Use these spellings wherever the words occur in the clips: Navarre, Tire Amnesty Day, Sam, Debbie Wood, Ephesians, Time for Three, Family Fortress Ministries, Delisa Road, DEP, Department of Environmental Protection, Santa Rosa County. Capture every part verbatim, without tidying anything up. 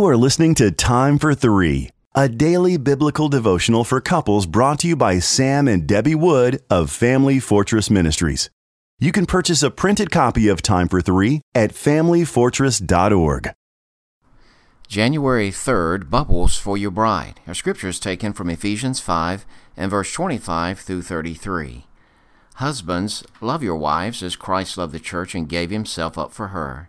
You are listening to Time for Three, a daily biblical devotional for couples brought to you by Sam and Debbie Wood of Family Fortress Ministries. You can purchase a printed copy of Time for Three at family fortress dot org. January third, Bubbles for Your Bride. Our scripture is taken from Ephesians five and verse twenty-five through thirty-three. Husbands, love your wives as Christ loved the church and gave himself up for her,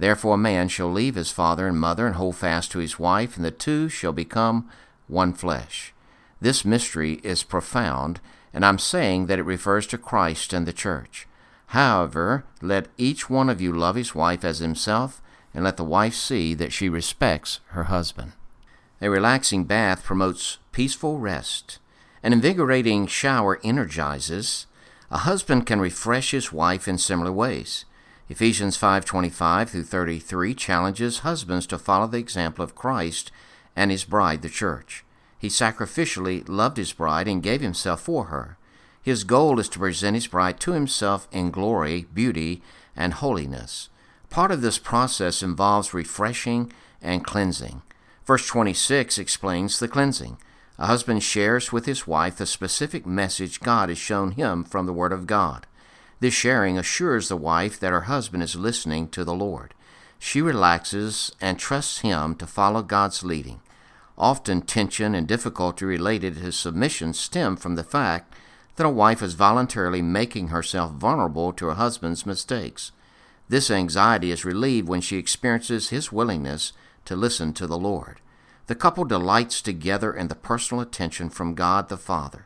Therefore a man shall leave his father and mother and hold fast to his wife, and the two shall become one flesh. This mystery is profound, and I'm saying that it refers to Christ and the church. However, let each one of you love his wife as himself, and let the wife see that she respects her husband. A relaxing bath promotes peaceful rest. An invigorating shower energizes. A husband can refresh his wife in similar ways. Ephesians five twenty-five through thirty-three challenges husbands to follow the example of Christ and his bride, the church. He sacrificially loved his bride and gave himself for her. His goal is to present his bride to himself in glory, beauty, and holiness. Part of this process involves refreshing and cleansing. Verse twenty-six explains the cleansing. A husband shares with his wife the specific message God has shown him from the Word of God. This sharing assures the wife that her husband is listening to the Lord. She relaxes and trusts him to follow God's leading. Often tension and difficulty related to submission stem from the fact that a wife is voluntarily making herself vulnerable to her husband's mistakes. This anxiety is relieved when she experiences his willingness to listen to the Lord. The couple delights together in the personal attention from God the Father.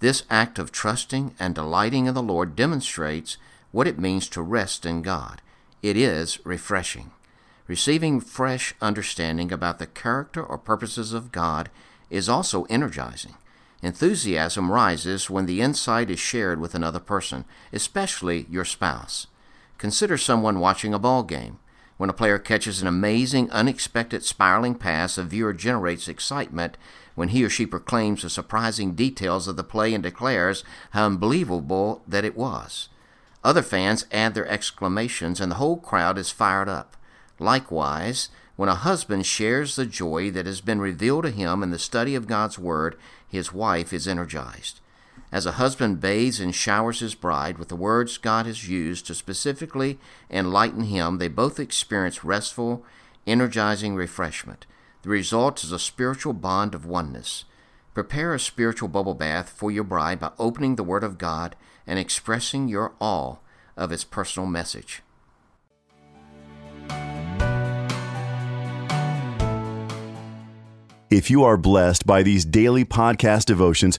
This act of trusting and delighting in the Lord demonstrates what it means to rest in God. It is refreshing. Receiving fresh understanding about the character or purposes of God is also energizing. Enthusiasm rises when the insight is shared with another person, especially your spouse. Consider someone watching a ball game. When a player catches an amazing, unexpected, spiraling pass, a viewer generates excitement when he or she proclaims the surprising details of the play and declares how unbelievable that it was. Other fans add their exclamations, and the whole crowd is fired up. Likewise, when a husband shares the joy that has been revealed to him in the study of God's Word, his wife is energized. As a husband bathes and showers his bride with the words God has used to specifically enlighten him, they both experience restful, energizing refreshment. The result is a spiritual bond of oneness. Prepare a spiritual bubble bath for your bride by opening the Word of God and expressing your awe of its personal message. If you are blessed by these daily podcast devotions,